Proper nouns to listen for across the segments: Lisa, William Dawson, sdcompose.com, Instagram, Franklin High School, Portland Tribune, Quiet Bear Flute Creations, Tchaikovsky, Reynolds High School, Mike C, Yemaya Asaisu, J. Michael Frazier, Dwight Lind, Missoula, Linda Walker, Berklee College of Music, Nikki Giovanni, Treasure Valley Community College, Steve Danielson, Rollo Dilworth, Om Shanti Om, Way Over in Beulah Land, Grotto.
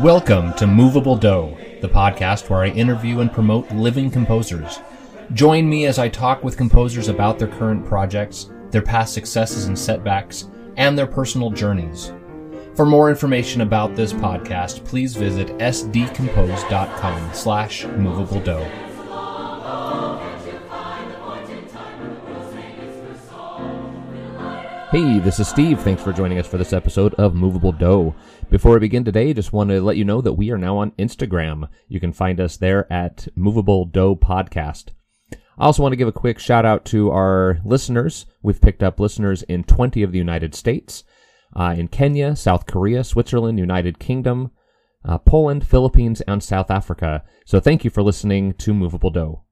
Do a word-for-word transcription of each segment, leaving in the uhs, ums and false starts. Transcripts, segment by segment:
Welcome to Movable Doe, the podcast where I interview and promote living composers. Join me as I talk with composers about their current projects, their past successes and setbacks, and their personal journeys. For more information about this podcast, please visit sdcompose.com slash Movable Doe. Hey, this is Steve. Thanks for joining us for this episode of Movable Doe. Before we begin today, just want to let you know that we are now on Instagram. You can find us there at Movable Doe Podcast. I also want to give a quick shout out to our listeners. We've picked up listeners in twenty of the United States, uh, in Kenya, South Korea, Switzerland, United Kingdom, uh, Poland, Philippines, and South Africa. So thank you for listening to Movable Doe.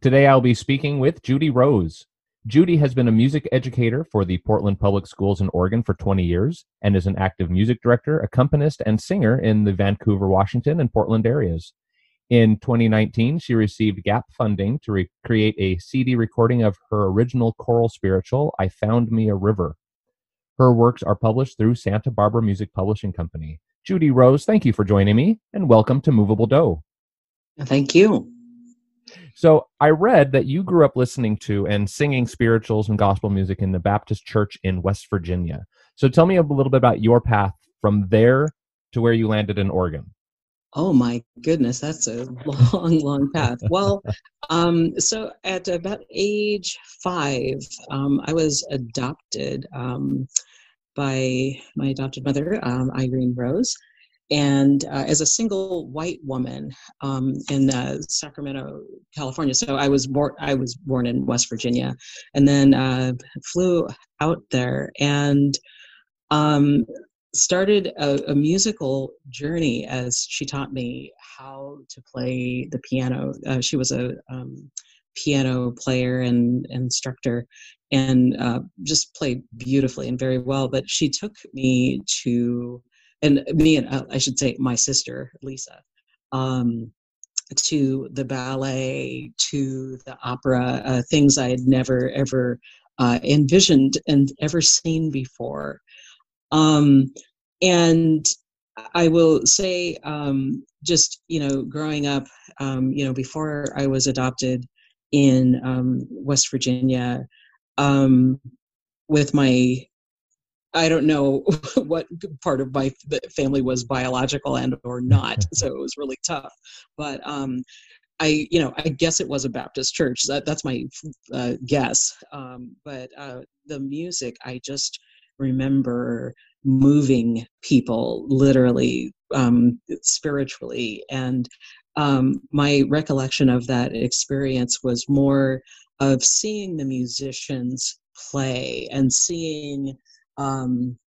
Today I'll be speaking with Judy Rose. Judy has been a music educator for the Portland Public Schools in Oregon for twenty years and is an active music director, accompanist, and singer in the Vancouver, Washington, and Portland areas. In twenty nineteen, she received G A P funding to re- create a C D recording of her original choral spiritual, I Found Me a River. Her works are published through Santa Barbara Music Publishing Company. Judy Rose, thank you for joining me, and welcome to Movable Doe. Thank you. So I read that you grew up listening to and singing spirituals and gospel music in the Baptist Church in West Virginia. So tell me a little bit about your path from there to where you landed in Oregon. Oh my goodness, that's a long, long path. Well, um, so at about age five, um, I was adopted um, by my adopted mother, um, Irene Rose. And uh, as a single white woman um, in uh, Sacramento, California, so I was born. I was born in West Virginia, and then uh, flew out there and um, started a, a musical journey. As she taught me how to play the piano, uh, she was a um, piano player and, and instructor, and uh, just played beautifully and very well. But she took me to. And me and uh, I should say my sister, Lisa, um, to the ballet, to the opera, uh, things I had never, ever uh, envisioned and ever seen before. Um, and I will say um, just, you know, growing up, um, you know, before I was adopted in um, West Virginia um, with my I don't know what part of my family was biological and or not, so it was really tough. But um, I, you know, I guess it was a Baptist church. That, that's my uh, guess. Um, but uh, the music, I just remember moving people literally, um, spiritually, and um, my recollection of that experience was more of seeing the musicians play and seeing. Um,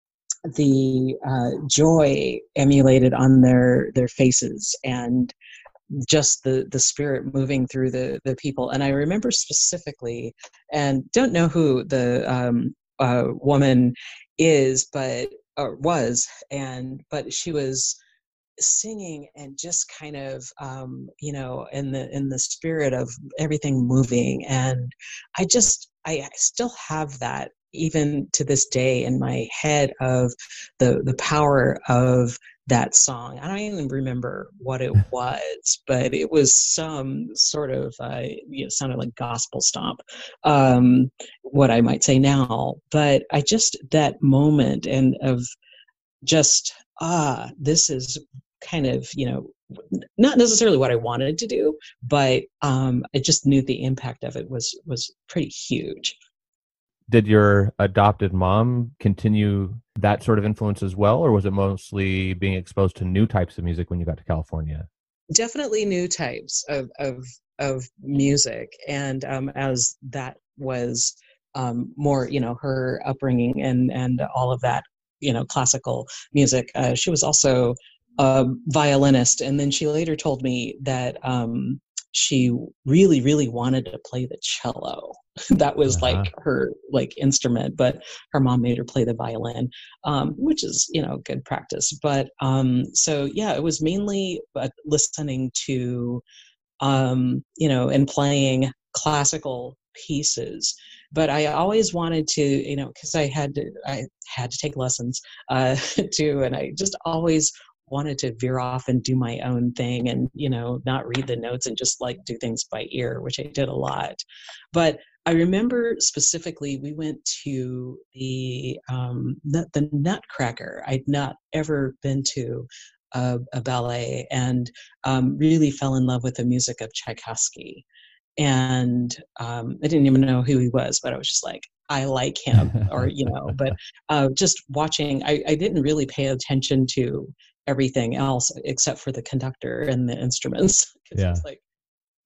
the uh, joy emulated on their their faces and just the, the spirit moving through the, the people. And I remember specifically, and don't know who the um, uh, woman is, but or was, and but she was singing and just kind of, um, you know, in the in the spirit of everything moving. And I just, I, I still have that. Even to this day in my head of the the power of that song. I don't even remember what it was, but it was some sort of, uh, you know, sounded like gospel stomp, um, what I might say now. But I just, that moment and of just, ah, this is kind of, you know, not necessarily what I wanted to do, but um, I just knew the impact of it was was pretty huge. Did your adopted mom continue that sort of influence as well, or was it mostly being exposed to new types of music when you got to California? Definitely new types of of, of music, and um, as that was um, more, you know, her upbringing and and all of that, you know, classical music. Uh, she was also a violinist, and then she later told me that. Um, She really, really wanted to play the cello. That was uh-huh. like her like instrument, but her mom made her play the violin, um, which is, you know, good practice. But um, so, yeah, it was mainly uh, listening to, um, you know, and playing classical pieces. But I always wanted to, you know, because I had to, I had to take lessons uh, too, and I just always wanted to veer off and do my own thing and, you know, not read the notes and just like do things by ear, which I did a lot. But I remember specifically we went to the, um, the, the Nutcracker. I'd not ever been to a, a ballet, and um, really fell in love with the music of Tchaikovsky. And um, I didn't even know who he was, but I was just like, I like him, or, you know, but uh, just watching, I, I didn't really pay attention to everything else except for the conductor and the instruments. Because yeah. It's like,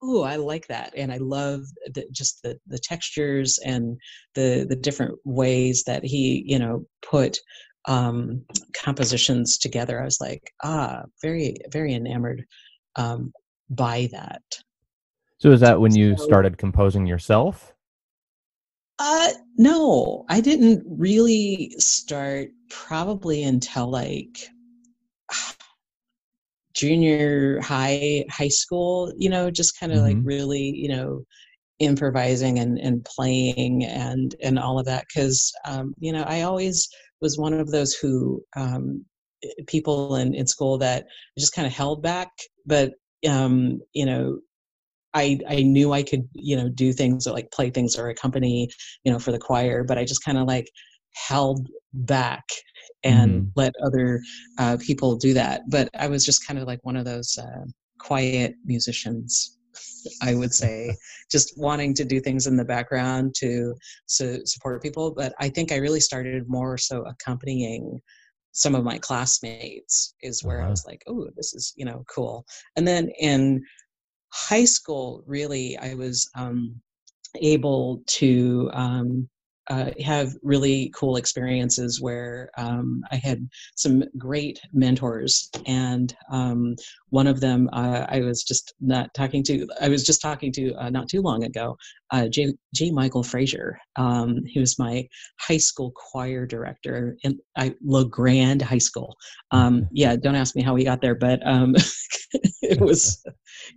ooh, I like that. And I love the, just the, the textures and the, the different ways that he, you know, put um, compositions together. I was like, ah, very, very enamored um, by that. So is that when you started composing yourself? Uh, no, I didn't really start probably until like junior high, high school, you know, just kind of mm-hmm. like really, you know, improvising and, and playing and, and all of that. Cause, um, you know, I always was one of those who, um, people in, in school that just kind of held back, but, um, you know, I, I knew I could, you know, do things or like play things or accompany, you know, for the choir, but I just kind of like held back and mm-hmm. let other uh, people do that. But I was just kind of like one of those uh, quiet musicians, I would say, just wanting to do things in the background to su- support people. But I think I really started more so accompanying some of my classmates is where uh-huh. I was like, oh, this is, you know, cool. And then in high school, really, I was um, able to um, uh, have really cool experiences where um, I had some great mentors, and um, one of them uh, I was just not talking to. I was just talking to uh, not too long ago, uh, J. J. Michael Frazier. Um, he was my high school choir director in I, La Grande High School. Um, yeah, don't ask me how we got there, but um, it was.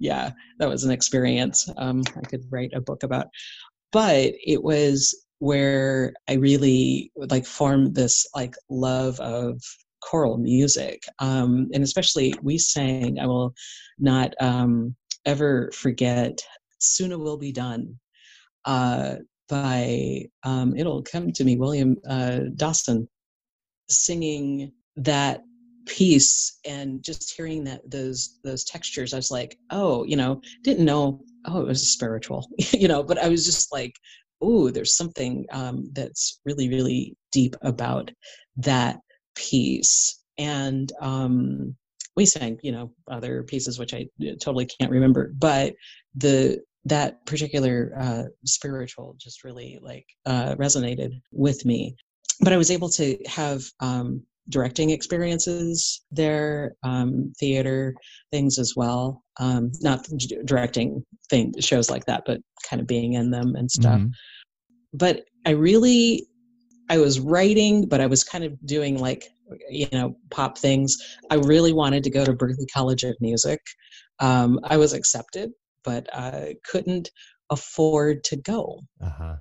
Yeah, that was an experience um, I could write a book about. But it was where I really like formed this like love of choral music. Um, and especially we sang, I will not um, ever forget, Soon-a Will Be Done uh, by, um, it'll come to me, William uh, Dawson, singing that piece and just hearing that those those textures, I was like, oh, you know, didn't know, oh, it was spiritual, you know, but I was just like, oh, there's something um, that's really, really deep about that piece. And um, we sang, you know, other pieces, which I totally can't remember, but the that particular uh, spiritual just really like uh, resonated with me. But I was able to have um, directing experiences there, um, theater things as well. Um, not d- directing thing, shows like that, but kind of being in them and stuff. Mm-hmm. But I really, I was writing, but I was kind of doing like, you know, pop things. I really wanted to go to Berklee College of Music. Um, I was accepted, but I couldn't afford to go, uh-huh.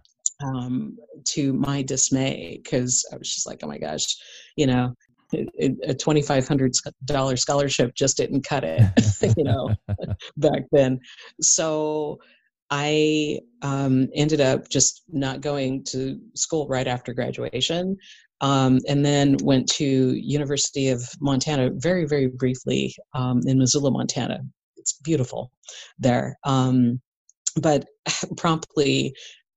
um, to my dismay, because I was just like, oh my gosh, you know, a twenty-five hundred dollars scholarship just didn't cut it, you know, back then. So I um, ended up just not going to school right after graduation, um, and then went to University of Montana very, very briefly um, in Missoula, Montana. It's beautiful there. Um, but promptly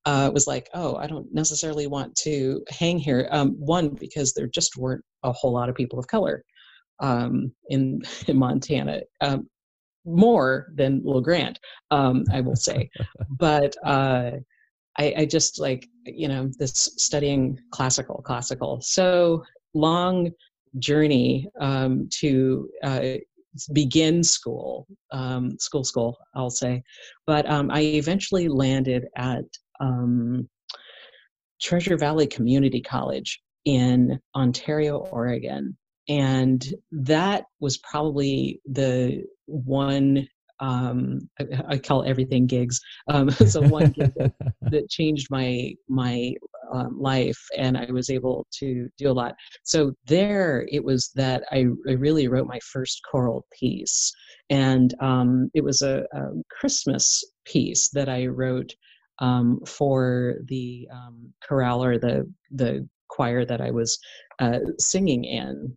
Uh, was like, oh, I don't necessarily want to hang here. Um, one, because there just weren't a whole lot of people of color um, in, in Montana, um, more than La Grande, um, I will say. But uh, I, I just like, you know, this studying classical, classical. So long journey um, to uh, begin school, um, school, school, I'll say. But um, I eventually landed at Um, Treasure Valley Community College in Ontario, Oregon. And that was probably the one, um, I, I call everything gigs. Um, so one gig that, that changed my, my um, life, and I was able to do a lot. So there it was that I, I really wrote my first choral piece, and um, it was a, a Christmas piece that I wrote um, for the um, chorale, or the, the choir that I was uh, singing in.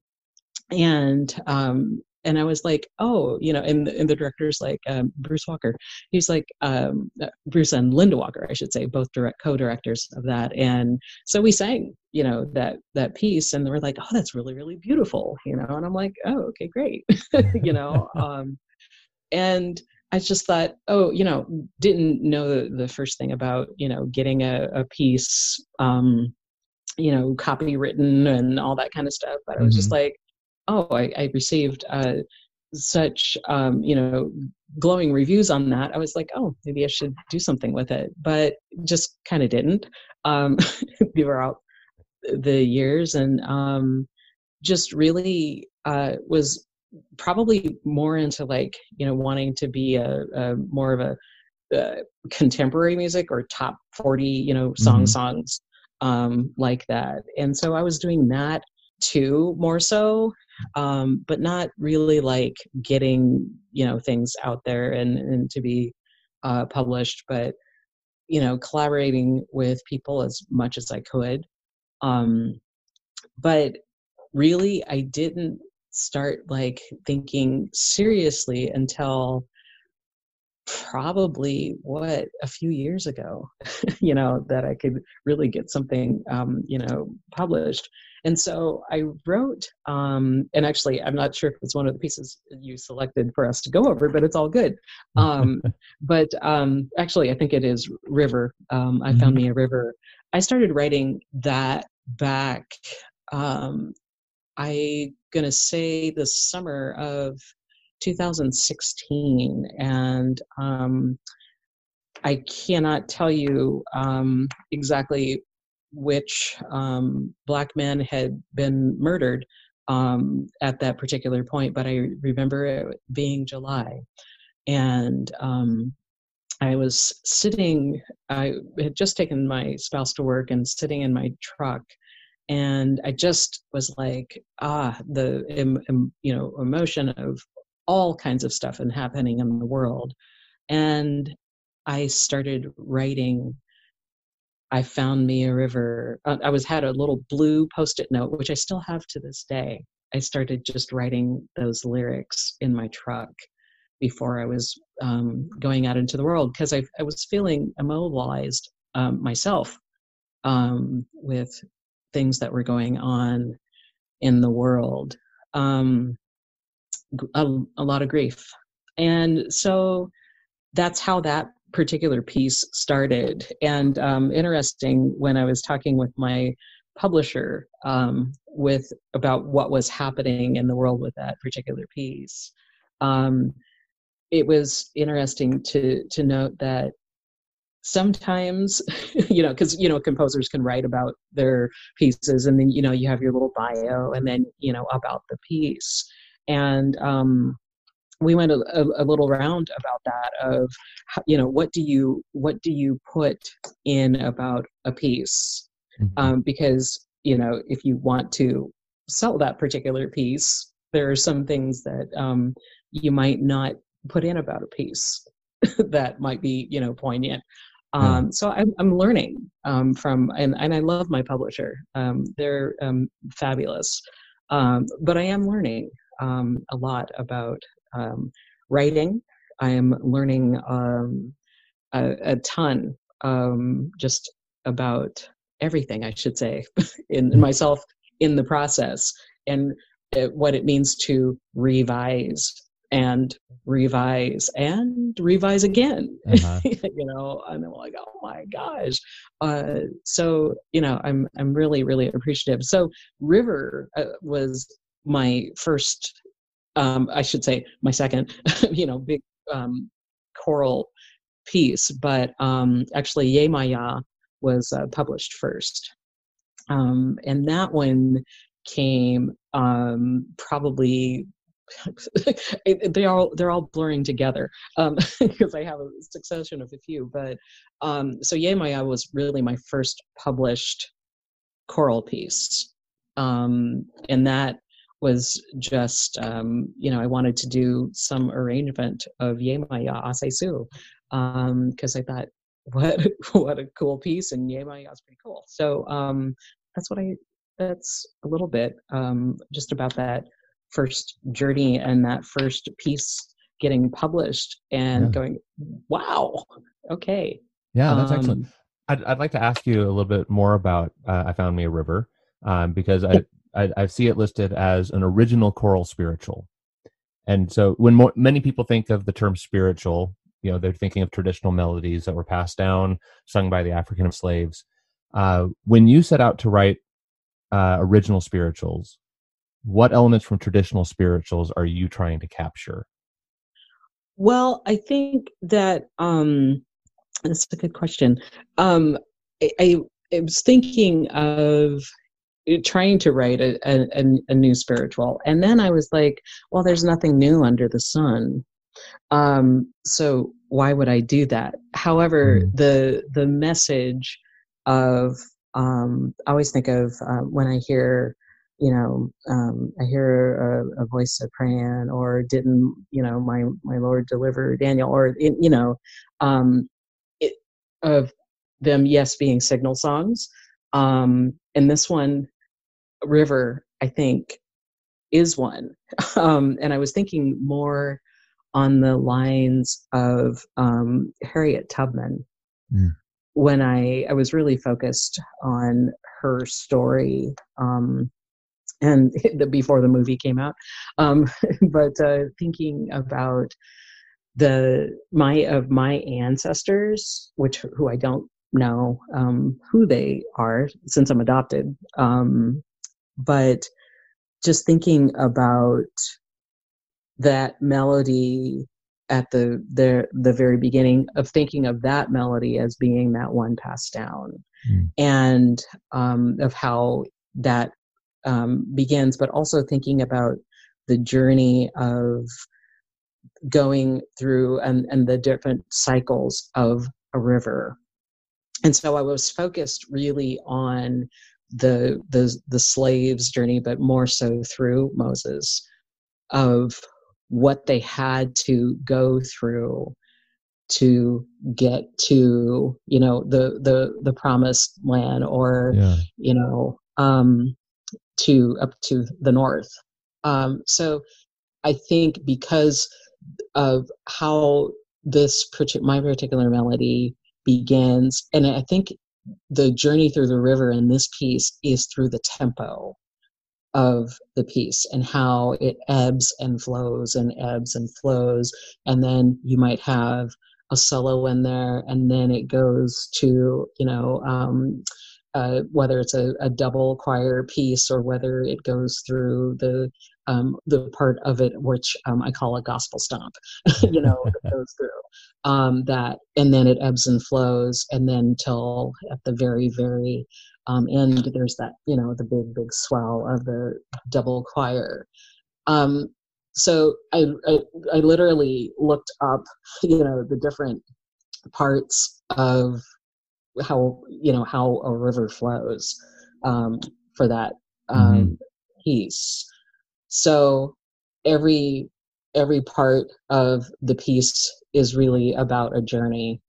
And um, and I was like, oh, you know, and, and the director's like, um, Bruce Walker, he's like, um, Bruce and Linda Walker, I should say, both direct co-directors of that. And so we sang, you know, that, that piece, and they were like, oh, that's really, really beautiful, you know? And I'm like, oh, okay, great. You know? Um, and I just thought, oh, you know, didn't know the, the first thing about, you know, getting a, a piece, um, you know, copywritten and all that kind of stuff. But mm-hmm. I was just like, oh, I, I received uh, such, um, you know, glowing reviews on that. I was like, oh, maybe I should do something with it, but just kind of didn't. Um, we were out the years, and um, just really uh, was probably more into, like, you know, wanting to be a, a more of a, a contemporary music, or top forty, you know, song mm-hmm. songs um, like that. And so I was doing that too, more so. Um, but not really like getting, you know, things out there and, and to be uh, published, but, you know, collaborating with people as much as I could. Um, but really, I didn't start like thinking seriously until probably what a few years ago, you know, that I could really get something, um, you know, published. And so I wrote, um, and actually, I'm not sure if it's one of the pieces you selected for us to go over, but it's all good. Um, but um, actually, I think it is River. Um, I Found Me a River. I started writing that back, um, I'm going to say the summer of two thousand sixteen. And um, I cannot tell you um, exactly which um, black men had been murdered um, at that particular point, but I remember it being July. And um, I was sitting, I had just taken my spouse to work and sitting in my truck, and I just was like, ah, the, em, em, you know, emotion of all kinds of stuff and happening in the world. And I started writing, I found me a river. I was had a little blue post-it note, which I still have to this day. I started just writing those lyrics in my truck before I was um, going out into the world, because I, I was feeling immobilized um, myself um, with things that were going on in the world. Um, a, a lot of grief. And so that's how that particular piece started. And um, interesting, when I was talking with my publisher um, with about what was happening in the world with that particular piece, um, it was interesting to to note that sometimes, you know, because, you know, composers can write about their pieces, and then, you know, you have your little bio, and then, you know, about the piece. And um, we went a, a, a little round about that of, you know, what do you what do you put in about a piece? Mm-hmm. Um, because, you know, if you want to sell that particular piece, there are some things that um, you might not put in about a piece that might be, you know, poignant. Um, mm. So I'm, I'm learning um, from, and, and I love my publisher. Um, they're um, fabulous. Um, but I am learning um, a lot about Um, writing. I am learning um, a, a ton um, just about everything, I should say, in, in myself in the process, and it, what it means to revise and revise and revise again. Uh-huh. You know, and I'm like, oh my gosh. Uh, so, you know, I'm I'm really, really appreciative. So River uh, was my first Um, I should say my second, you know, big um, choral piece, but um, actually Yemaya was uh, published first. Um, and that one came um, probably they all, they're all blurring together um, because I have a succession of a few. But um, so Yemaya was really my first published choral piece. Um, and that was just, um, you know, I wanted to do some arrangement of Yemaya Asaisu because um, I thought, what, what a cool piece, and Yemaya is pretty cool. So um, that's what I, that's a little bit um, just about that first journey and that first piece getting published and yeah. going, wow, okay. Yeah, that's um, excellent. I'd, I'd like to ask you a little bit more about uh, I Found Me a River, um, because I, I, I see it listed as an original choral spiritual. And so when more, many people think of the term spiritual, you know, they're thinking of traditional melodies that were passed down, sung by the African slaves. Uh, when you set out to write uh, original spirituals, what elements from traditional spirituals are you trying to capture? Well, I think that um, that's a good question. Um, I, I, I was thinking of trying to write a, a, a new spiritual, and then I was like, well, there's nothing new under the sun. Um, so why would I do that? However, mm-hmm. the the message of, um, I always think of uh, when I hear, you know, um, I hear a, a voice of praying, or didn't, you know, my, my Lord deliver Daniel, or, you know, um, it, of them, yes, being signal songs. Um, and this one, River, I think, is one. Um, and I was thinking more on the lines of um, Harriet Tubman. Mm. When I, I was really focused on her story, um, and the, before the movie came out, um, but uh, thinking about the my of my ancestors, which who I don't know um, who they are since I'm adopted, um, but just thinking about that melody at the the the very beginning, of thinking of that melody as being that one passed down, mm. and um, of how that. Um, begins, but also thinking about the journey of going through and, and the different cycles of a river. And so I was focused really on the the, the slave's journey, but more so through Moses, of what they had to go through to get to, you know, the the, the promised land, or yeah. you know, um, to up to the north. Um, so I think because of how this partic- my particular melody begins, and I think the journey through the river in this piece is through the tempo of the piece and how it ebbs and flows and ebbs and flows. And then you might have a solo in there, and then it goes to, you know, um, Uh, whether it's a, a double choir piece, or whether it goes through the um, the part of it which um, I call a gospel stomp, you know, it goes through um, that, and then it ebbs and flows, and then till at the very, very um, end, there's that, you know, the big, big swell of the double choir. Um, so I, I I literally looked up, you know, the different parts of how, you know, how a river flows um, for that um, mm-hmm. piece. So every every part of the piece is really about a journey.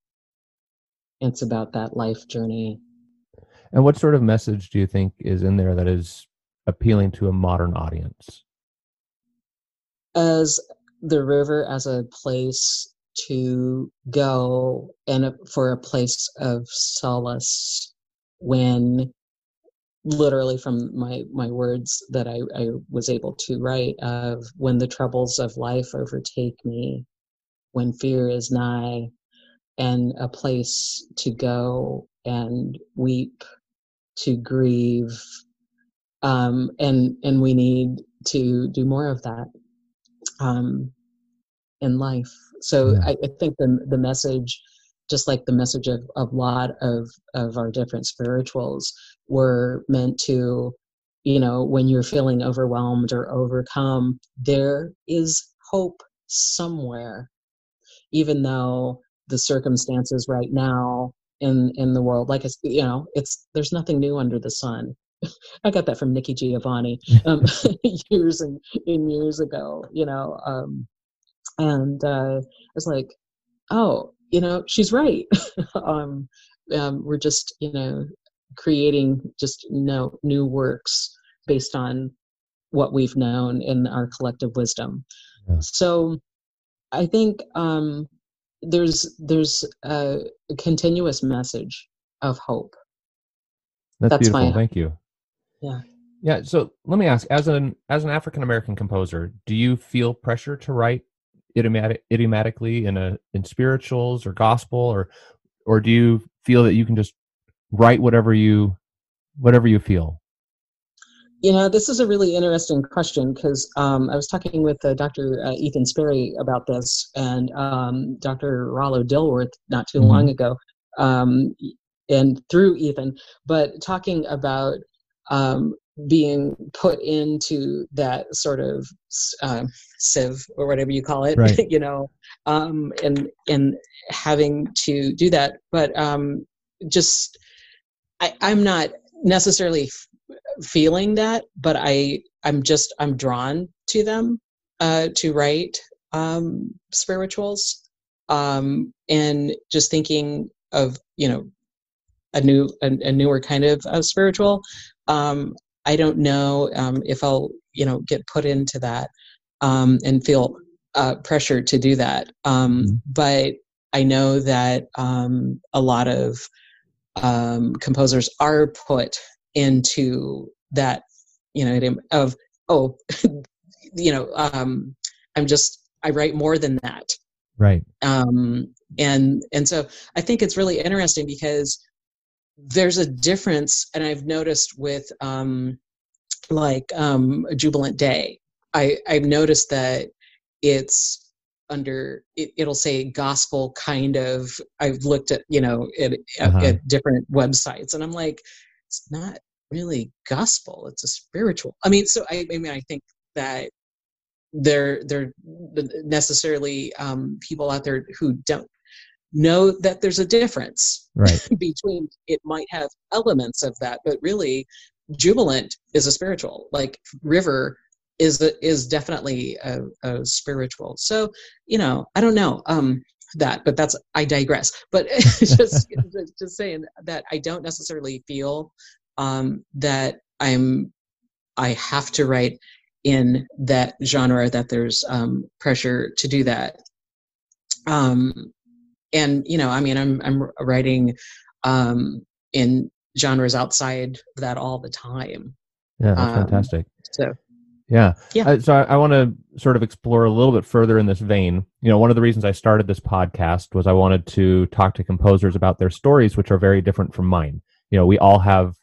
It's about that life journey. And what sort of message do you think is in there that is appealing to a modern audience? As the river as a place to go, and a, for a place of solace, when literally from my, my words that I, I was able to write, of when the troubles of life overtake me, when fear is nigh, and a place to go and weep, to grieve, um, and, and we need to do more of that um, in life. So I, I think the the message, just like the message of a lot of, of our different spirituals, were meant to you know, when you're feeling overwhelmed or overcome, there is hope somewhere, even though the circumstances right now in, in the world, like, you know, it's, there's nothing new under the sun. I got that from Nikki Giovanni um, years and, and years ago, you know, um, and uh, I was like, oh, you know, she's right. um, um, we're just, you know, creating just you know, new works based on what we've known in our collective wisdom. Yeah. So I think um, there's there's a continuous message of hope. That's, That's beautiful. My, Thank you. Yeah. Yeah. So let me ask, as an as an African-American composer, do you feel pressure to write idiomatic, idiomatically in a in spirituals or gospel, or or do you feel that you can just write whatever you whatever you feel? You know, this is a really interesting question because um, I was talking with uh, Doctor Uh, Ethan Sperry about this, and um, Doctor Rollo Dilworth not too mm-hmm. long ago, um, and through Ethan, but talking about um, being put into that sort of uh, sieve or whatever you call it, right. you know, um, and and having to do that, but um, just I, I'm not necessarily feeling that, but I I'm just I'm drawn to them uh to write um spirituals um and just thinking of you know a new a, a newer kind of uh, spiritual. um I don't know um if I'll you know get put into that um and feel uh pressure to do that, um mm-hmm. but I know that um a lot of um composers are put into that, you know, of, oh, you know, um, I'm just, I write more than that. Right. Um, and, and so I think it's really interesting because there's a difference. And I've noticed with, um, like, um, A Jubilant Day, I I've noticed that it's under, it, it'll say gospel kind of, I've looked at, you know, at, uh-huh. at, at different websites and I'm like, it's not really gospel. It's a spiritual. I mean, so I, I mean, I think that there, there necessarily um, people out there who don't know that there's a difference right. between. It might have elements of that, but really, Jubilant is a spiritual. Like River is a, is definitely a, a spiritual. So you know, I don't know. Um, that, but that's, I digress, but just, just saying that I don't necessarily feel, um, that I'm, I have to write in that genre, that there's, um, pressure to do that. Um, and, you know, I mean, I'm, I'm writing, um, in genres outside of that all the time. Yeah. That's um, fantastic. So. Yeah. yeah. I, so I, I want to sort of explore a little bit further in this vein. You know, one of the reasons I started this podcast was I wanted to talk to composers about their stories, which are very different from mine. You know, we all have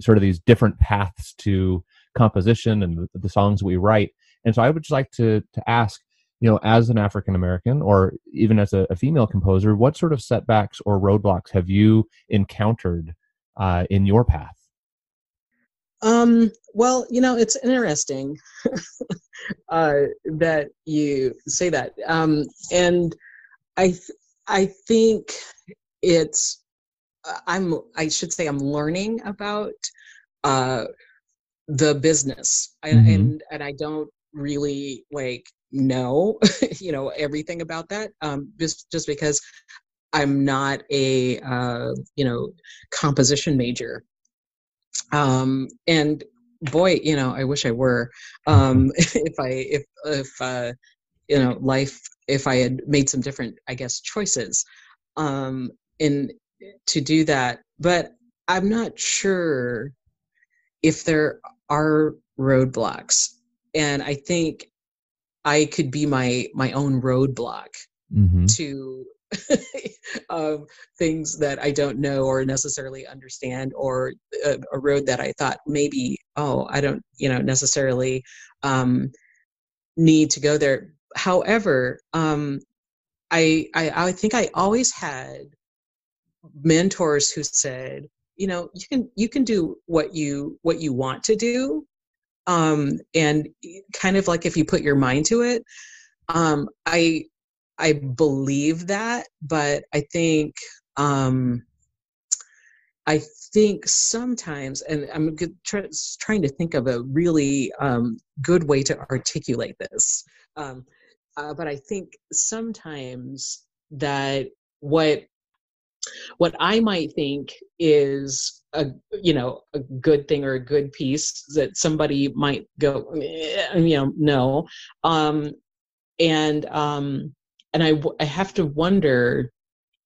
sort of these different paths to composition and the, the songs we write. And so I would just like to to ask, you know, as an African-American or even as a, a female composer, what sort of setbacks or roadblocks have you encountered uh, in your path? Um, well, you know, it's interesting, uh, that you say that. Um, and I, th- I think it's, I'm, I should say I'm learning about, uh, the business mm-hmm. and, and I don't really like know, you know, everything about that. Um, just, just because I'm not a, uh, you know, composition major. Um, and boy, you know, I wish I were, um, if I, if, if, uh, you know, life, if I had made some different, I guess, choices, um, in to do that, but I'm not sure if there are roadblocks, and I think I could be my, my own roadblock mm-hmm. to of things that I don't know or necessarily understand, or a, a road that I thought maybe, oh, I don't, you know, necessarily um, need to go there. However, um, I, I I think I always had mentors who said, you know, you can you can do what you what you want to do, um, and kind of like if you put your mind to it. Um, I I believe that, but I think um, I think sometimes, and I'm try, trying to think of a really um, good way to articulate this. Um, uh, but I think sometimes that what what I might think is a you know a good thing or a good piece that somebody might go, you know, no, um, and um, and I I have to wonder,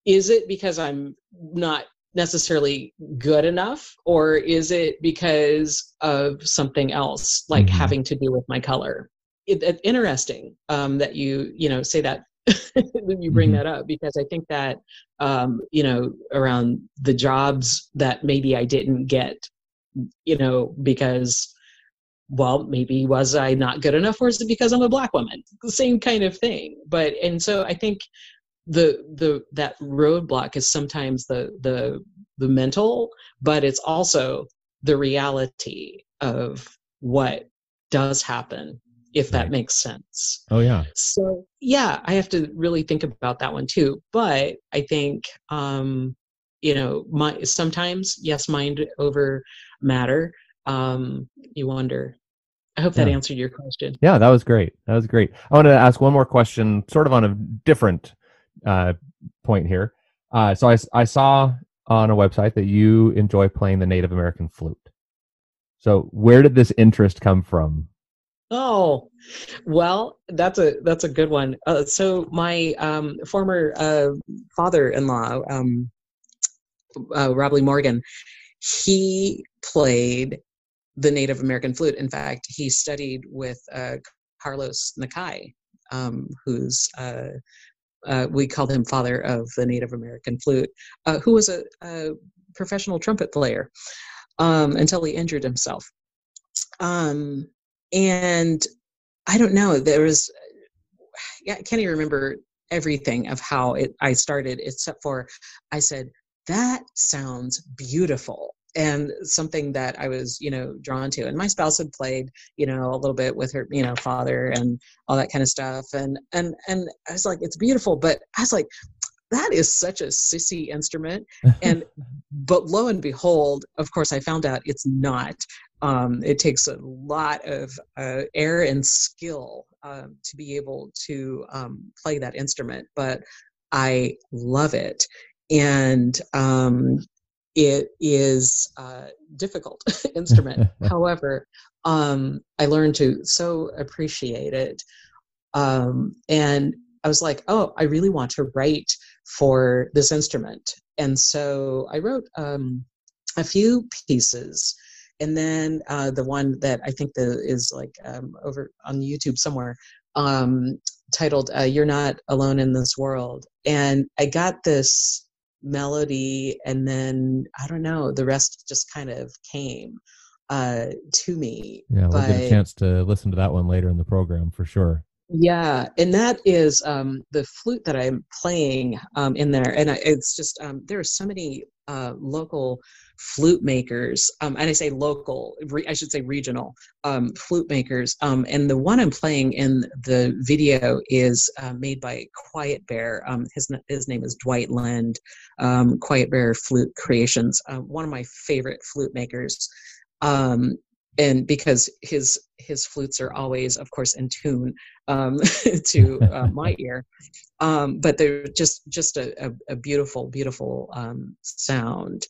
is it because I'm not necessarily good enough, or is it because of something else, like mm-hmm. having to do with my color? It, it, interesting um, that you you know say that. When you bring mm-hmm. that up, because I think that, um, you know, around the jobs that maybe I didn't get, you know, because, well, maybe was I not good enough, or is it because I'm a Black woman? Same kind of thing. But, and so I think the, the, that roadblock is sometimes the, the, the mental, but it's also the reality of what does happen, if that makes sense. Oh, yeah. So, yeah, I have to really think about that one, too. But I think, um, you know, my, sometimes, yes, mind over matter. Um, you wonder. I hope that yeah. answered your question. Yeah, that was great. That was great. I wanted to ask one more question, sort of on a different uh, point here. Uh, so I, I saw on a website that you enjoy playing the Native American flute. So where did this interest come from? Oh, well, that's a that's a good one. Uh, so my um, former uh, father-in-law, um, uh, Robley Morgan, he played the Native American flute. In fact, he studied with uh, Carlos Nakai, um, who's uh, uh, we called him father of the Native American flute, uh, who was a, a professional trumpet player um, until he injured himself. Um, And I don't know, there was, I can't even remember everything of how it, I started, except for I said, that sounds beautiful. And something that I was, you know, drawn to. And my spouse had played, you know, a little bit with her, you know, father and all that kind of stuff. And, and, and I was like, it's beautiful. But I was like, that is such a sissy instrument. And, but lo and behold, of course, I found out it's not. Um, it takes a lot of uh, air and skill uh, to be able to um, play that instrument, but I love it, and um, it is a difficult instrument. However, um, I learned to so appreciate it, um, and I was like, oh, I really want to write for this instrument, and so I wrote um, a few pieces. And then uh, the one that I think the, is like um, over on YouTube somewhere, um, titled uh, You're Not Alone in This World. And I got this melody, and then, I don't know, the rest just kind of came uh, to me. Yeah, we'll but, get a chance to listen to that one later in the program for sure. Yeah, and that is um, the flute that I'm playing um, in there. And I, it's just, um, there are so many Uh, local flute makers, um, and I say local, re- I should say regional um, flute makers. Um, and the one I'm playing in the video is uh, made by Quiet Bear. Um, his his name is Dwight Lind. Um, Quiet Bear Flute Creations, uh, one of my favorite flute makers, um, and because his his flutes are always, of course, in tune um, to uh, my ear. Um, but they're just just a, a, a beautiful, beautiful um, sound,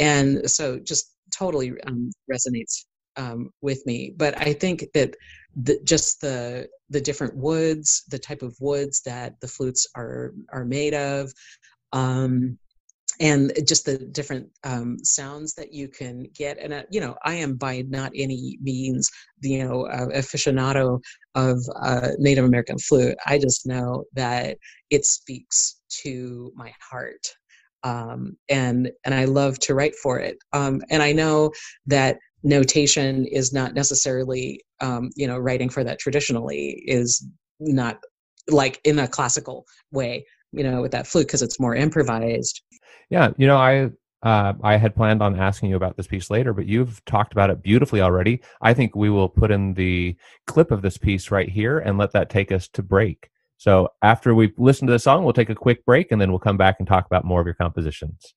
and so just totally um, resonates um, with me. But I think that the, just the the different woods, the type of woods that the flutes are are made of, um, and just the different um, sounds that you can get. And uh, you know, I am by not any means you know uh, aficionado of uh, Native American flute. I just know that it speaks to my heart, um, and and I love to write for it. Um, and I know that notation is not necessarily, um, you know, writing for that traditionally is not like in a classical way, you know, with that flute, because it's more improvised. Yeah, you know, I Uh, I had planned on asking you about this piece later, but you've talked about it beautifully already. I think we will put in the clip of this piece right here and let that take us to break. So after we listen to the song, we'll take a quick break, and then we'll come back and talk about more of your compositions.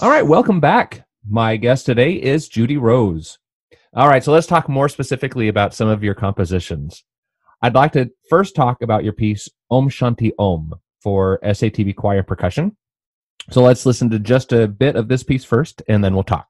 All right, welcome back. My guest today is Judy Rose. All right, so let's talk more specifically about some of your compositions. I'd like to first talk about your piece, Om Shanti Om, for S A T B Choir Percussion. So let's listen to just a bit of this piece first, and then we'll talk.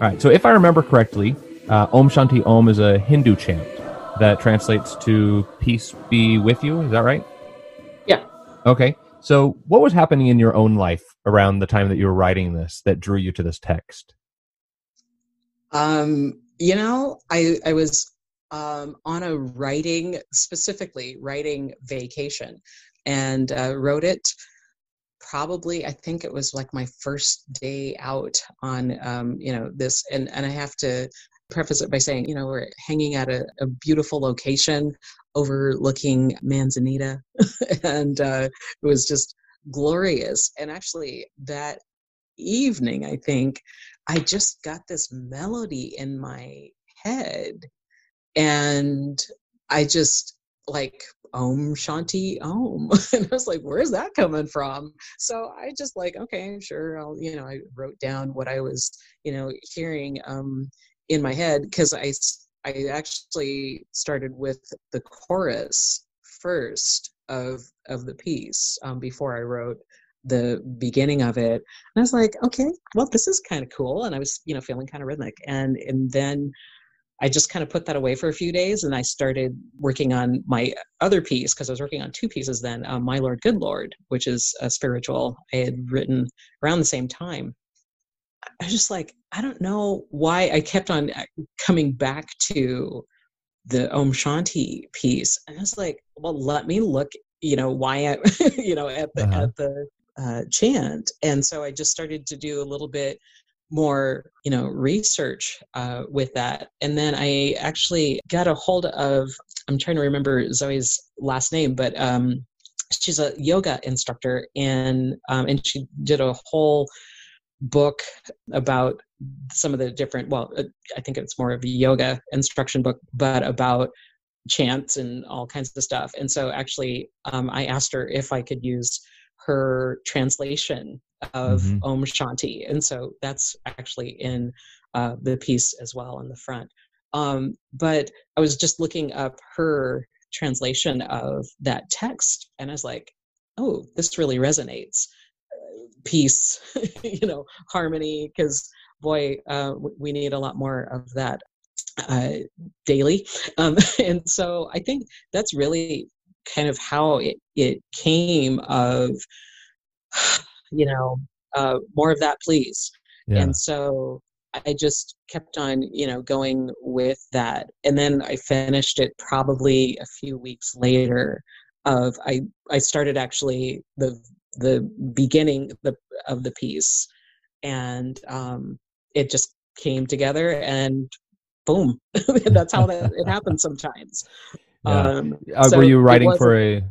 All right, so if I remember correctly, uh, Om Shanti Om is a Hindu chant that translates to peace be with you. Is that right? Yeah. Okay, so what was happening in your own life around the time that you were writing this that drew you to this text? Um, you know, I, I was um, on a writing, specifically writing vacation, and uh, wrote it probably, I think it was like my first day out on, um, you know, this, and, and I have to preface it by saying, you know, we're hanging at a, a beautiful location overlooking Manzanita, and uh, it was just glorious. And actually that evening, I think I just got this melody in my head And I just like, Om Shanti Om. And I was like, where's that coming from? So I just like, okay, sure. I'll, you know, I wrote down what I was, you know, hearing um, in my head, because I, I actually started with the chorus first of, of the piece um, before I wrote the beginning of it. And I was like, okay, well, this is kind of cool. And I was, you know, feeling kind of rhythmic. And, and then I just kind of put that away for a few days, and I started working on my other piece, because I was working on two pieces then, um, My Lord Good Lord, which is a spiritual I had written around the same time. I was just like, I don't know why I kept on coming back to the Om Shanti piece. And I was like, well, let me look, you know, why, I, you know, at the, uh-huh. at the uh, chant. And so I just started to do a little bit more, you know, research uh, with that. And then I actually got a hold of, I'm trying to remember Zoe's last name, but um, she's a yoga instructor, and um, and she did a whole book about some of the different, well, I think it's more of a yoga instruction book, but about chants and all kinds of stuff. And so actually um, I asked her if I could use her translation of mm-hmm. Om Shanti. And so that's actually in uh, the piece as well on the front. Um, but I was just looking up her translation of that text, and I was like, oh, this really resonates. Uh, peace, you know, harmony, because boy, uh, we need a lot more of that uh, daily. Um, and so I think that's really kind of how it, it came of, you know, uh, more of that, please. Yeah. And so I just kept on, you know, going with that. And then I finished it probably a few weeks later of, I, I started actually the, the beginning of the, of the piece, and um, it just came together, and boom, that's how that, it happens sometimes. Yeah. Um, uh, so were you writing for a,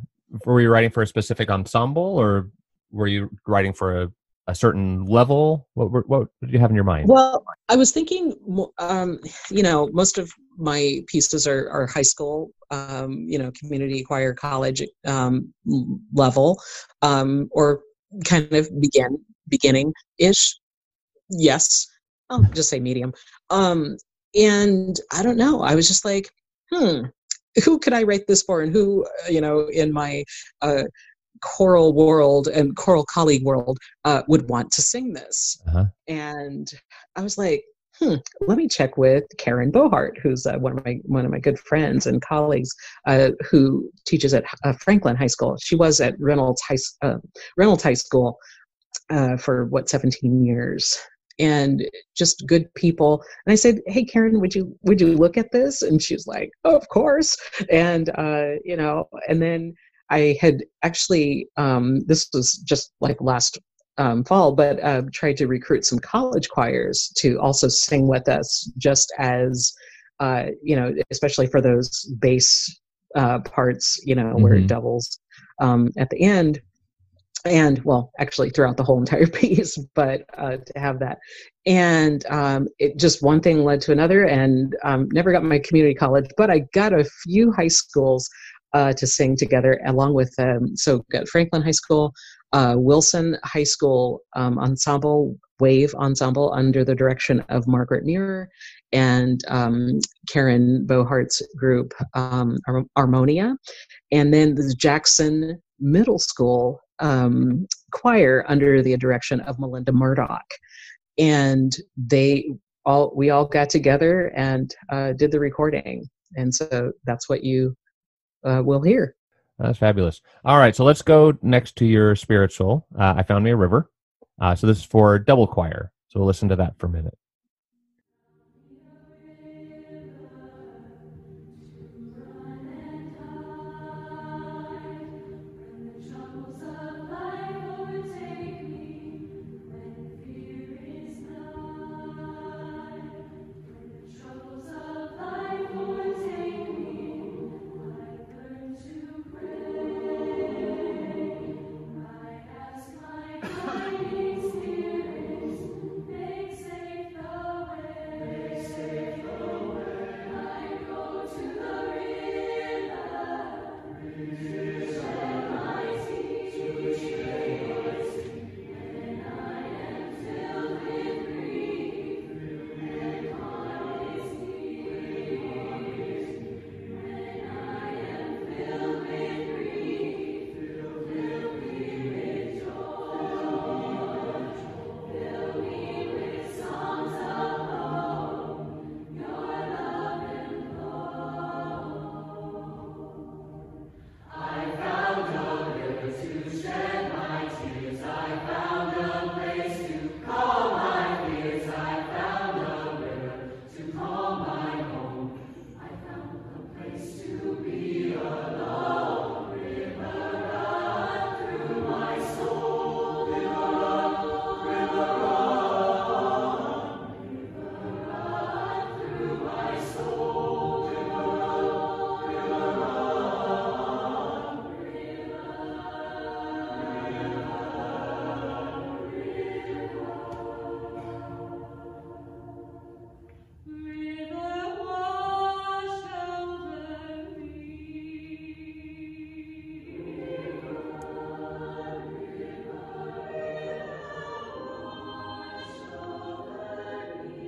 were you writing for a specific ensemble, or were you writing for a, a certain level? What, what, what did you have in your mind? Well, I was thinking, um, you know, most of my pieces are, are high school, um, you know, community choir, college um, level, um, or kind of begin beginning-ish. Yes, I'll just say medium. Um, and I don't know. I was just like, hmm, who could I write this for, and who, you know, in my uh, choral world and choral colleague world uh, would want to sing this? Uh-huh. And I was like, hmm, let me check with Karen Bohart, who's uh, one of my one of my good friends and colleagues uh, who teaches at uh, Franklin High School. She was at Reynolds High uh, Reynolds High School uh, for what seventeen years. And just good people. And I said, hey, Karen, would you, would you look at this? And she was like, oh, of course. And, uh, you know, and then I had actually, um, this was just like last um, fall, but uh, tried to recruit some college choirs to also sing with us, just as, uh, you know, especially for those bass uh, parts, you know, mm-hmm. where it doubles um, at the end. And well, actually throughout the whole entire piece, but uh, to have that. And um, it just one thing led to another, and um, never got my community college, but I got a few high schools uh, to sing together along with, um, so got Franklin High School, uh, Wilson High School um, Ensemble, Wave Ensemble under the direction of Margaret Muir, and um, Karen Bohart's group, um, Harmonia. And then the Jackson Middle School Um, choir under the direction of Melinda Murdoch, and they all we all got together and uh, did the recording, and so that's what you uh, will hear. That's fabulous. All right, so let's go next to your spiritual. Uh, I Found Me a River. Uh, so this is for double choir. So we'll listen to that for a minute.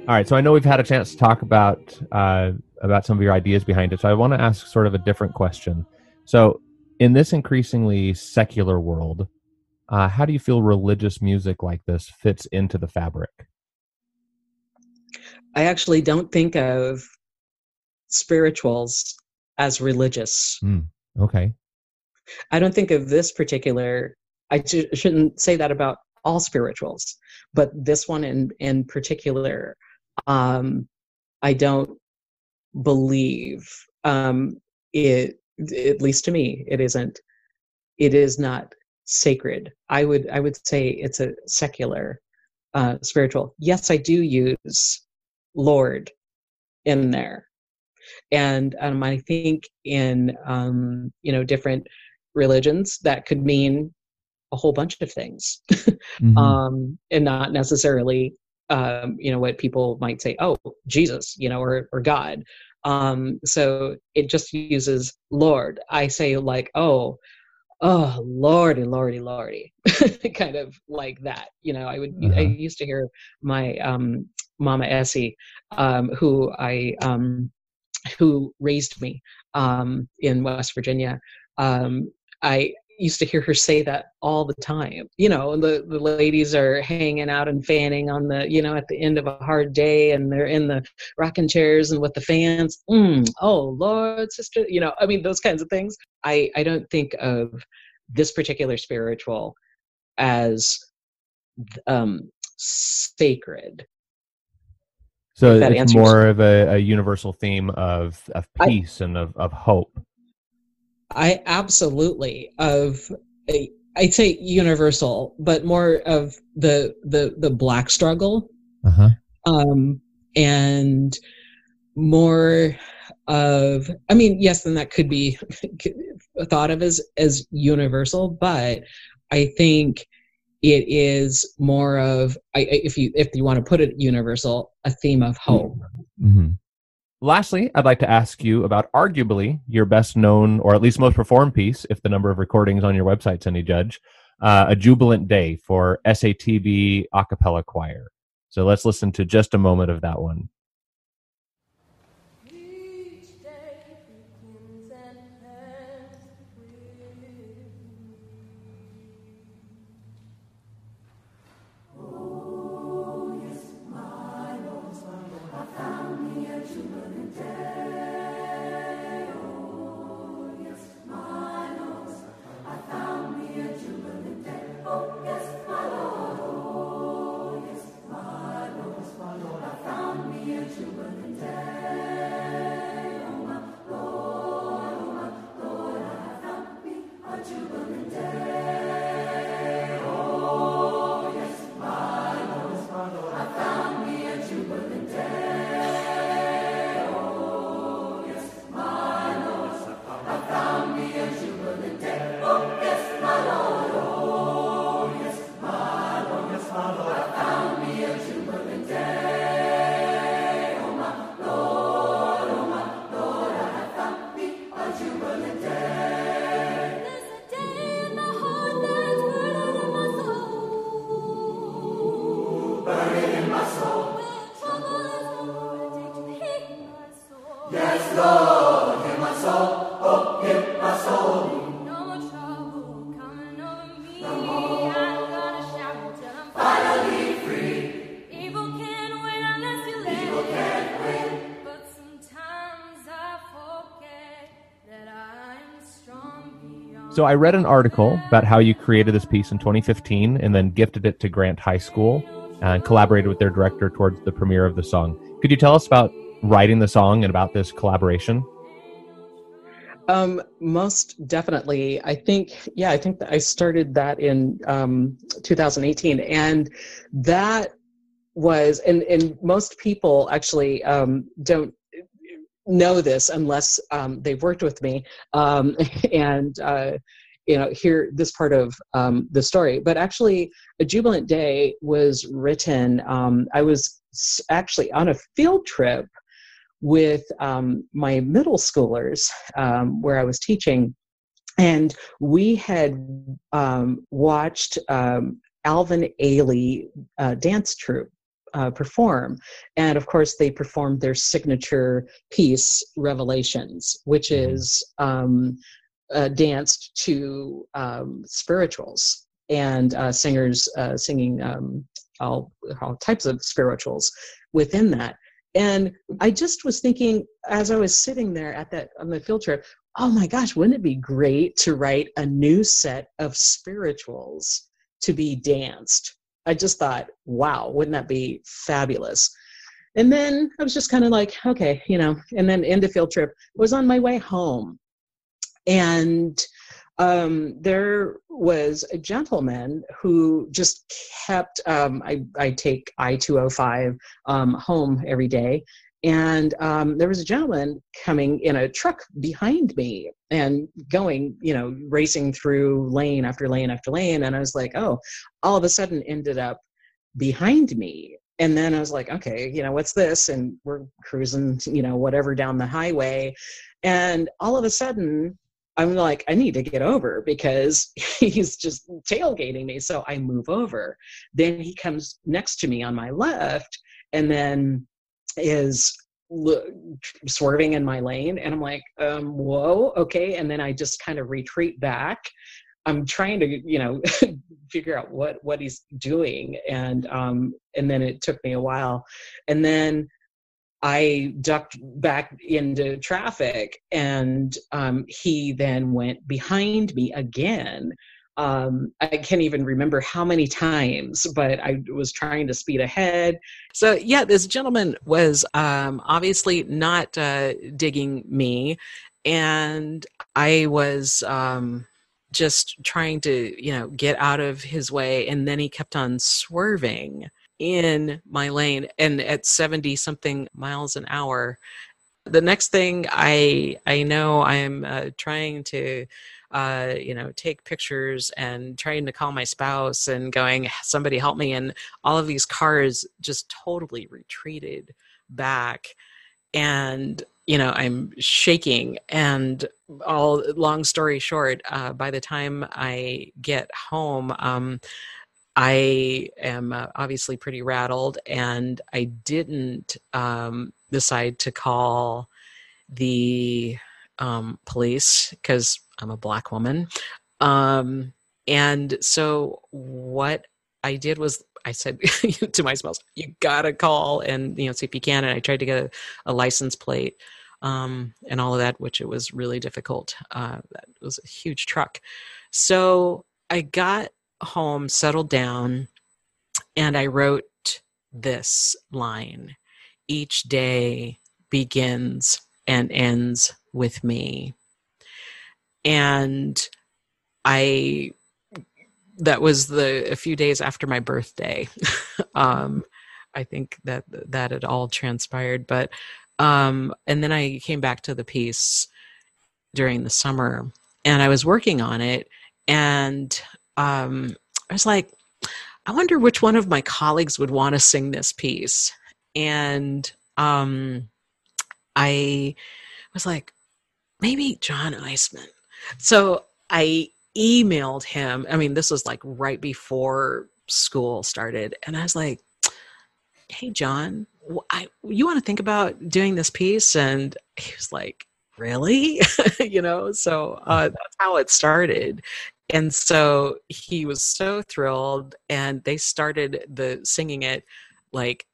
All right, so I know we've had a chance to talk about uh, about some of your ideas behind it. So I want to ask sort of a different question. So in this increasingly secular world, uh, how do you feel religious music like this fits into the fabric? I actually don't think of spirituals as religious. Mm, okay. I don't think of this particular, I ju- shouldn't say that about all spirituals, but this one in, in particular, Um, I don't believe um, it, at least to me, it isn't, it is not sacred. I would, I would say it's a secular uh, spiritual. Yes, I do use Lord in there. And um, I think in, um, you know, different religions, that could mean a whole bunch of things. Mm-hmm. um, and not necessarily Um, you know, what people might say, oh, Jesus, you know, or or God. Um, so it just uses Lord. I say like, oh, oh, Lordy, Lordy, Lordy, kind of like that. You know, I would, uh-huh. I used to hear my um, Mama Essie, um, who I, um, who raised me um, in West Virginia. Um, I used to hear her say that all the time, you know, the, the ladies are hanging out and fanning on the, you know, at the end of a hard day, and they're in the rocking chairs and with the fans, mm, oh Lord, sister, you know, I mean, those kinds of things. I, I don't think of this particular spiritual as um, sacred. So it's more of a, a universal theme of, of peace I, and of, of hope. I absolutely of a, I'd say universal, but more of the the the Black struggle, uh-huh. um, and more of I mean, yes, then that could be thought of as as universal, but I think it is more of I, if you if you want to put it universal, a theme of hope. Mm-hmm. Lastly, I'd like to ask you about arguably your best known, or at least most performed piece, if the number of recordings on your website's any judge, uh, A Jubilant Day for S A T B A Cappella Choir. So let's listen to just a moment of that one. Yes, Lord, hear my soul, oh, hear my soul. So I read an article about how you created this piece in twenty fifteen and then gifted it to Grant High School and collaborated with their director towards the premiere of the song. Could you tell us about writing the song and about this collaboration? Um, most definitely. I think, yeah, I think that I started that in um, two thousand eighteen, and that was, and, and most people actually um, don't know this unless um, they've worked with me um, and, uh, you know, hear this part of um, the story. But actually, A Jubilant Day was written, um, I was actually on a field trip with um, my middle schoolers um, where I was teaching. And we had um, watched um, Alvin Ailey uh, dance troupe uh, perform. And of course they performed their signature piece, Revelations, which is um, uh, danced to um, spirituals and uh, singers uh, singing um, all, all types of spirituals within that. And I just was thinking, as I was sitting there at that on the field trip, oh my gosh, wouldn't it be great to write a new set of spirituals to be danced? I just thought, wow, wouldn't that be fabulous? And then I was just kind of like, okay, you know, and then end of field trip, was on my way home. And um, there was a gentleman who just kept, um, I, I take I two oh five um, home every day. And um, there was a gentleman coming in a truck behind me and going, you know, racing through lane after lane after lane. And I was like, oh, all of a sudden ended up behind me. And then I was like, okay, you know, what's this? And we're cruising, you know, whatever down the highway. And all of a sudden, I'm like, I need to get over because he's just tailgating me. So I move over. Then he comes next to me on my left and then is lo- swerving in my lane. And I'm like, um, whoa, okay. And then I just kind of retreat back. I'm trying to, you know, figure out what, what he's doing. And, um, and then it took me a while. And then I ducked back into traffic, and um, he then went behind me again. Um, I can't even remember how many times, but I was trying to speed ahead. So yeah, this gentleman was um, obviously not uh, digging me, and I was um, just trying to, you know, get out of his way, and then he kept on swerving in my lane, and at seventy something miles an hour. The next thing I I know, I'm uh, trying to uh, you know, take pictures and trying to call my spouse and going, somebody help me, and all of these cars just totally retreated back, and you know, I'm shaking, and all. Long story short, uh, by the time I get home, um, I am uh, obviously pretty rattled, and I didn't um, decide to call the um, police because I'm a Black woman. Um, and so what I did was I said to my spouse, you got to call and, you know, see if you can. And I tried to get a, a license plate um, and all of that, which it was really difficult. Uh, that was a huge truck. So I got home, settled down, and I wrote this line: each day begins and ends with me. And I, that was the, a few days after my birthday. um, I think that, that it all transpired, but, um, and then I came back to the piece during the summer, and I was working on it, and Um, I was like, I wonder which one of my colleagues would want to sing this piece. And um, I was like, maybe John Iceman. So I emailed him. I mean, this was like right before school started. And I was like, hey, John, I, you want to think about doing this piece? And he was like, really? You know, so uh, that's how it started. And so he was so thrilled, and they started the singing it like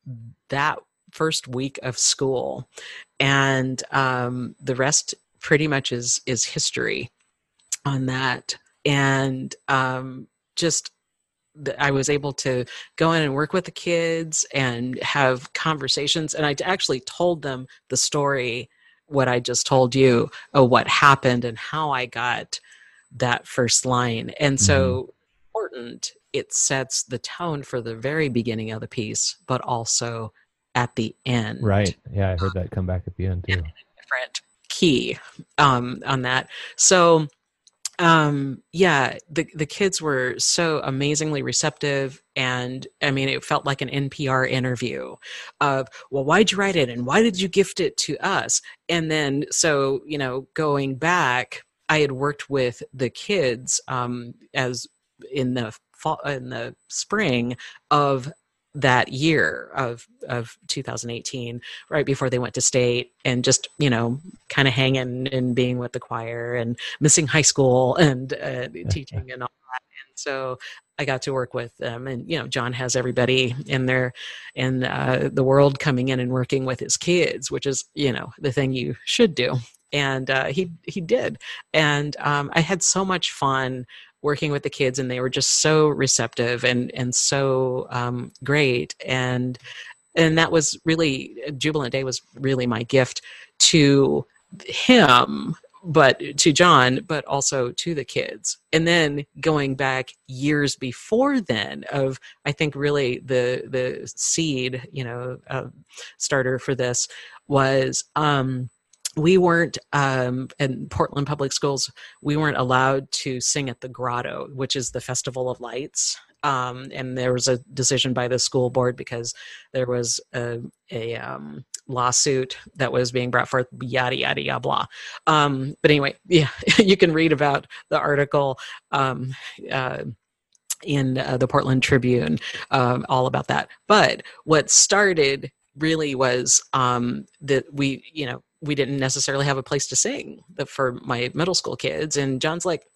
that first week of school. And um, the rest pretty much is, is history. on that. And um, just I was able to go in and work with the kids and have conversations. And I actually told them the story, what I just told you, of what happened and how I got that first line. And so mm-hmm. important, it sets the tone for the very beginning of the piece, but also at the end. Right. Yeah. I heard that come back at the end too. And a different key um, on that. So Um, yeah, the, the kids were so amazingly receptive. And I mean, it felt like an N P R interview of, well, why'd you write it? And why did you gift it to us? And then, so, you know, going back, I had worked with the kids, um, as in the fall, in the spring of that year of, of two thousand eighteen, right before they went to state, and just, you know, kind of hanging and being with the choir and missing high school and uh, teaching and all that. And so I got to work with them, and, you know, John has everybody in there in uh, the world coming in and working with his kids, which is, you know, the thing you should do. And uh, he, he did. And um, I had so much fun working with the kids, and they were just so receptive and, and so um, great. And, and that was really, Jubilant Day was really my gift to him, but to John, but also to the kids. And then going back years before then of, I think really the, the seed, you know, uh, starter for this was, um, we weren't, um, in Portland Public Schools, we weren't allowed to sing at the Grotto, which is the Festival of Lights. Um, and there was a decision by the school board because there was a, a um, lawsuit that was being brought forth, yada, yada, yada, blah. Um, but anyway, yeah, you can read about the article um, uh, in uh, the Portland Tribune, um, all about that. But what started really was um, that we, you know, we didn't necessarily have a place to sing for my middle school kids. And John's like,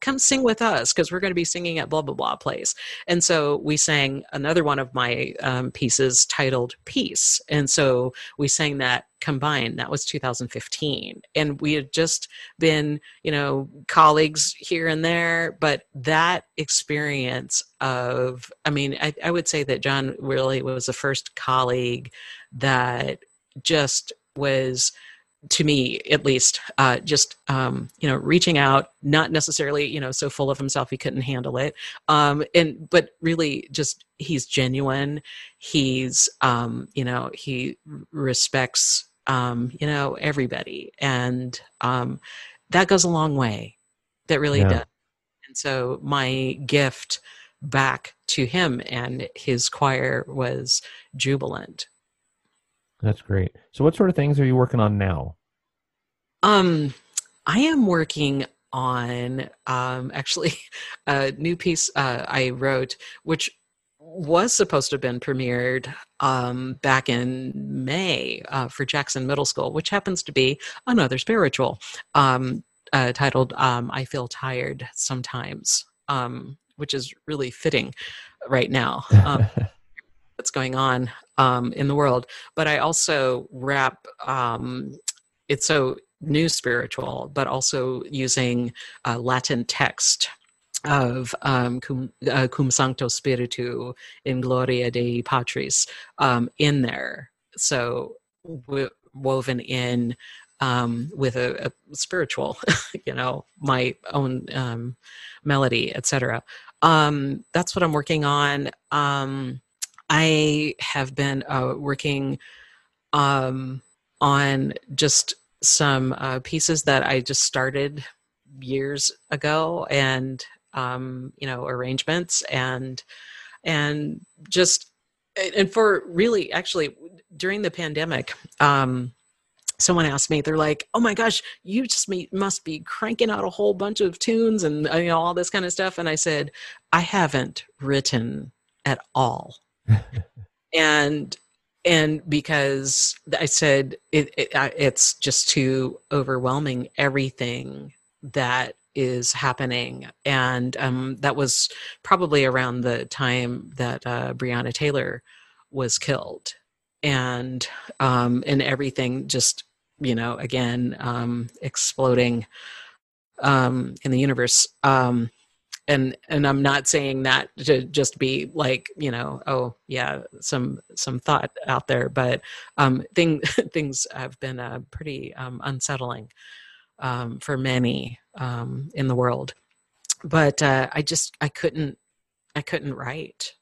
come sing with us, because we're going to be singing at blah, blah, blah place. And so we sang another one of my um, pieces titled Peace. And so we sang that combined. That was two thousand fifteen. And we had just been, you know, colleagues here and there. But that experience of, I mean, I, I would say that John really was the first colleague that just was, to me at least, uh, just, um, you know, reaching out, not necessarily, you know, so full of himself he couldn't handle it. Um, and, but really just, he's genuine. He's, um, you know, he respects, um, you know, everybody. And um, that goes a long way. That really yeah. does. And so my gift back to him and his choir was Jubilant. That's great. So what sort of things are you working on now? Um, I am working on um, actually a new piece uh, I wrote, which was supposed to have been premiered um, back in May uh, for Jackson Middle School, which happens to be another spiritual um, uh, titled um, I Feel Tired Sometimes, um, which is really fitting right now. Um, what's going on um, in the world. But I also wrap, um, it's so new spiritual, but also using uh, Latin text of um, cum, uh, cum sancto spiritu in gloria Dei patris um, in there. So w- woven in um, with a, a spiritual, you know, my own um, melody, et cetera. Um, that's what I'm working on. Um, I have been uh, working um, on just some uh, pieces that I just started years ago, and um, you know, arrangements and and just and for really actually during the pandemic. Um, Someone asked me, they're like, oh my gosh, you just me- must be cranking out a whole bunch of tunes and, you know, all this kind of stuff. And I said, I haven't written at all. and and because I said it, it, it's just too overwhelming, everything that is happening. And um, that was probably around the time that uh, Breonna Taylor was killed, and um, and everything just, you know, again um, exploding um, in the universe. Um, and and I'm not saying that to just be like, you know, oh yeah, some some thought out there, but um, thing, things have been uh, pretty um, unsettling um, for many um, in the world. But uh, I just I couldn't I couldn't write.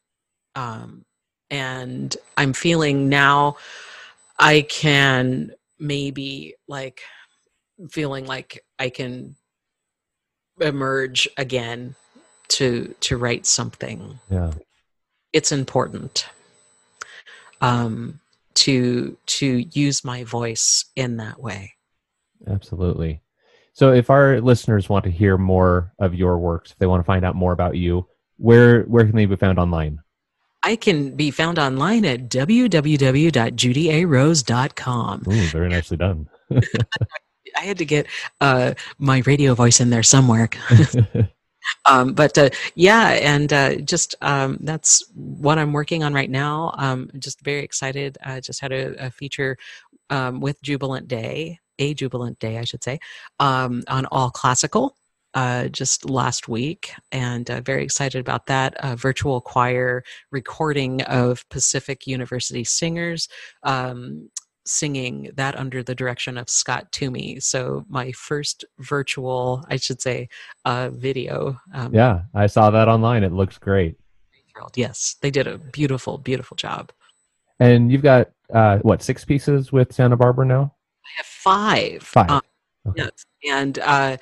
Um, and I'm feeling now I can maybe like feeling like I can emerge again to, to write something. Yeah. It's important, um, to, to use my voice in that way. Absolutely. So if our listeners want to hear more of your works, if they want to find out more about you, where, where can they be found online? I can be found online at w w w dot judy a rose dot com. Ooh, very nicely done. I had to get uh, my radio voice in there somewhere. um, but uh, yeah, and uh, just um, that's what I'm working on right now. Um, just very excited. I just had a, a feature um, with Jubilant Day, A Jubilant Day, I should say, um, on All Classical. Uh, just last week, and uh, very excited about that. A virtual choir recording of Pacific University singers um, singing that under the direction of Scott Toomey. So my first virtual, I should say, uh, video. Um, yeah, I saw that online. It looks great. Yes, they did a beautiful, beautiful job. And you've got, uh, what, six pieces with Santa Barbara now? I have five. Five. Um, okay. Yes, and... Uh,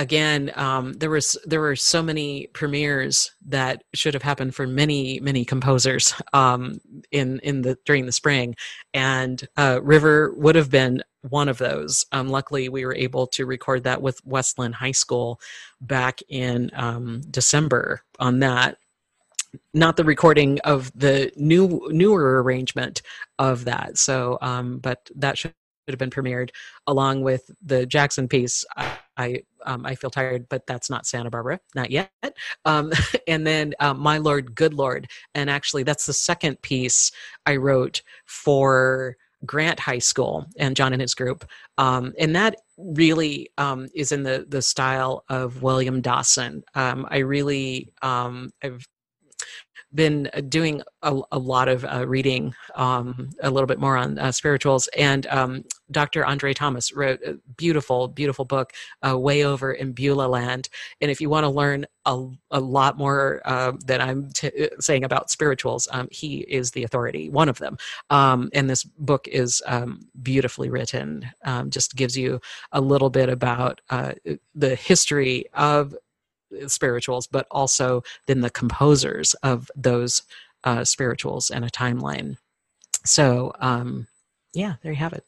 Again, um, there was there were so many premieres that should have happened for many many composers um, in in the during the spring, and uh, River would have been one of those. Um, luckily, we were able to record that with Westland High School back in um, December on that. Not the recording of the new newer arrangement of that. So, um, but that should. have been premiered along with the Jackson piece. I I, um, I feel tired, but that's not Santa Barbara, not yet. Um, and then uh, My Lord Good Lord, and actually that's the second piece I wrote for Grant High School and John and his group, um, and that really um, is in the the style of William Dawson. Um, I really um, I've. been doing a, a lot of uh, reading, um, a little bit more on uh, spirituals, and um, Doctor Andre Thomas wrote a beautiful, beautiful book, uh, Way Over in Beulah Land. And if you want to learn a, a lot more uh, that I'm t- saying about spirituals, um, he is the authority, one of them. Um, and this book is um, beautifully written, um, just gives you a little bit about uh, the history of spirituals, but also then the composers of those uh, spirituals and a timeline. So, um, yeah, there you have it.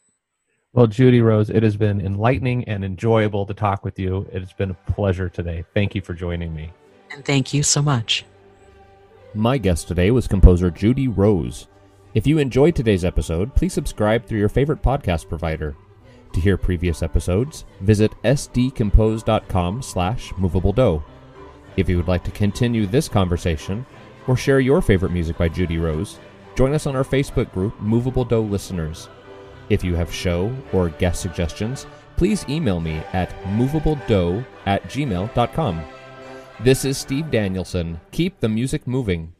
Well, Judy Rose, it has been enlightening and enjoyable to talk with you. It has been a pleasure today. Thank you for joining me. And thank you so much. My guest today was composer Judy Rose. If you enjoyed today's episode, please subscribe through your favorite podcast provider. To hear previous episodes, visit s d compose dot com slash movable dough. If you would like to continue this conversation or share your favorite music by Judy Rose, join us on our Facebook group, Movable Doe Listeners. If you have show or guest suggestions, please email me at movabledoe at gmail dot com. This is Steve Danielson. Keep the music moving.